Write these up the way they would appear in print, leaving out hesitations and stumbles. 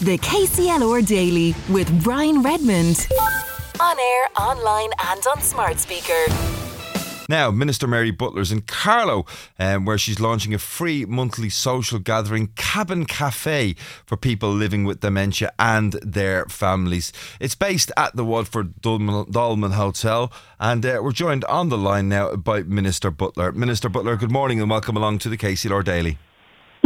The KCLR Daily with Brian Redmond. On air, online and on smart speaker. Now, Minister Mary Butler's in Carlow, where she's launching a free monthly social gathering, Cabin Café, for people living with dementia and their families. It's based at the Watford Dolmen Hotel, and we're joined on the line now by Minister Butler. Minister Butler, good morning and welcome along to the KCLR Daily.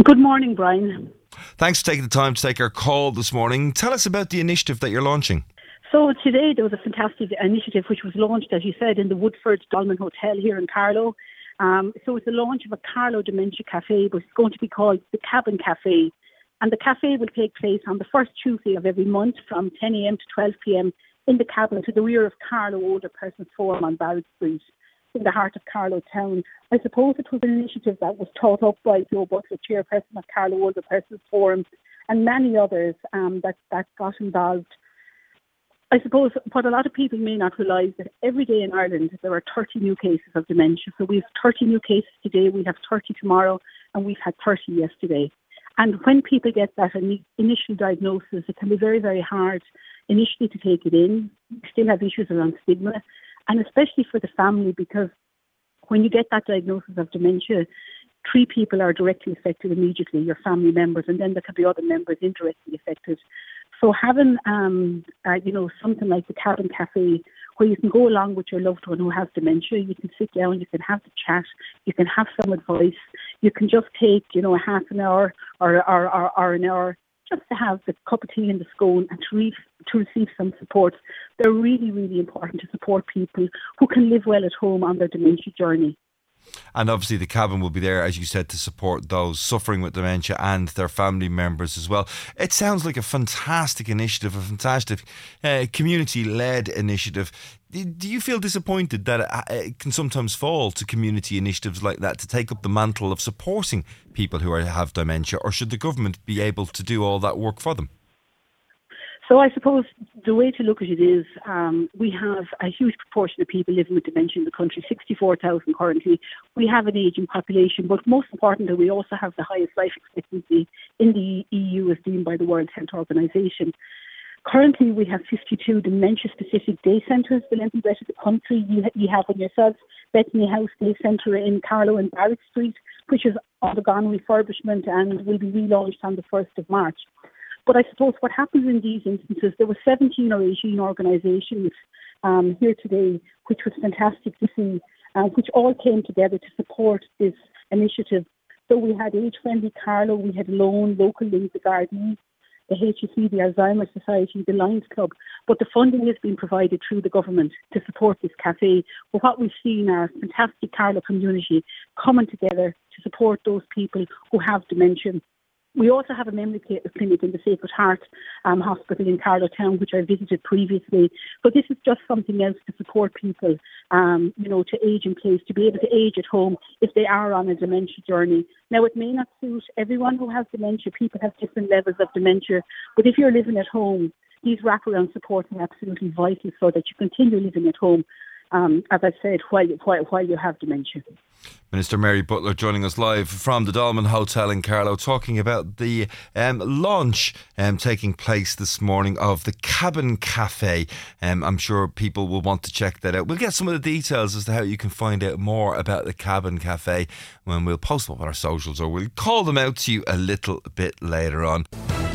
Good morning, Brian. Thanks for taking the time to take our call this morning. Tell us about the initiative that you're launching. So today there was a fantastic initiative which was launched, as you said, in the Woodford Dolmen Hotel here in Carlow. So it's the launch of a Carlow Dementia Café, which is going to be called the Cabin Café. And the café will take place on the first Tuesday of every month from 10am to 12pm in the cabin to the rear of Carlow Older Persons Forum on Barrett Street in the heart of Carlow town. I suppose it was an initiative that was thought up by Joe Butler, chairperson of Carlow Older Persons Forum, and many others that got involved. I suppose what a lot of people may not realise that every day in Ireland there are 30 new cases of dementia. So we have 30 new cases today, we have 30 tomorrow, and we've had 30 yesterday. And when people get that initial diagnosis, it can be very, very hard initially to take it in. We still have issues around stigma, and especially for the family, because when you get that diagnosis of dementia, three people are directly affected immediately, your family members, and then there could be other members indirectly affected. So having, something like the Cabin Café, where you can go along with your loved one who has dementia, you can sit down, you can have the chat, you can have some advice, you can just take, a half an hour or an hour just to have the cup of tea and the scone and to receive some support. They're really, really important to support people who can live well at home on their dementia journey. And obviously the cabin will be there, as you said, to support those suffering with dementia and their family members as well. It sounds like a fantastic initiative, a fantastic community-led initiative. Do you feel disappointed that it can sometimes fall to community initiatives like that to take up the mantle of supporting people who have dementia, or should the government be able to do all that work for them? So I suppose the way to look at it is we have a huge proportion of people living with dementia in the country, 64,000 currently. We have an ageing population, but most importantly, we also have the highest life expectancy in the EU as deemed by the World Health Organization. Currently, we have 52 dementia-specific day centres in the country. You have on yourselves Bethany House Day Centre in Carlow and Barrett Street, which has undergone refurbishment and will be relaunched on the 1st of March. But I suppose what happens in these instances, there were 17 or 18 organisations here today, which was fantastic to see, which all came together to support this initiative. So we had Age Friendly Carlow, we had Loan Local Links, the Gardaí, the HEC, the Alzheimer's Society, the Lions Club. But the funding has been provided through the government to support this café. But what we've seen are a fantastic Carlow community coming together to support those people who have dementia. We also have a memory clinic in the Sacred Heart Hospital in Carlow town, which I visited previously. But this is just something else to support people, to age in place, to be able to age at home if they are on a dementia journey. Now, it may not suit everyone who has dementia. People have different levels of dementia. But if you're living at home, these wraparound supports are absolutely vital so that you continue living at home, as I said, while you have dementia. Minister Mary Butler joining us live from the Dolmen Hotel in Carlow, talking about the launch taking place this morning of the Cabin Café. I'm sure people will want to check that out. We'll get some of the details as to how you can find out more about the Cabin Café when we'll post them on our socials, or we'll call them out to you a little bit later on.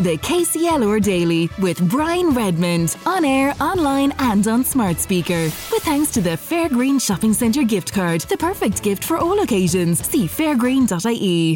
The KCLR Daily with Brian Redmond, on air, online and on smart speaker. With thanks to the Fairgreen Shopping Centre gift card, the perfect gift for all occasions. See fairgreen.ie.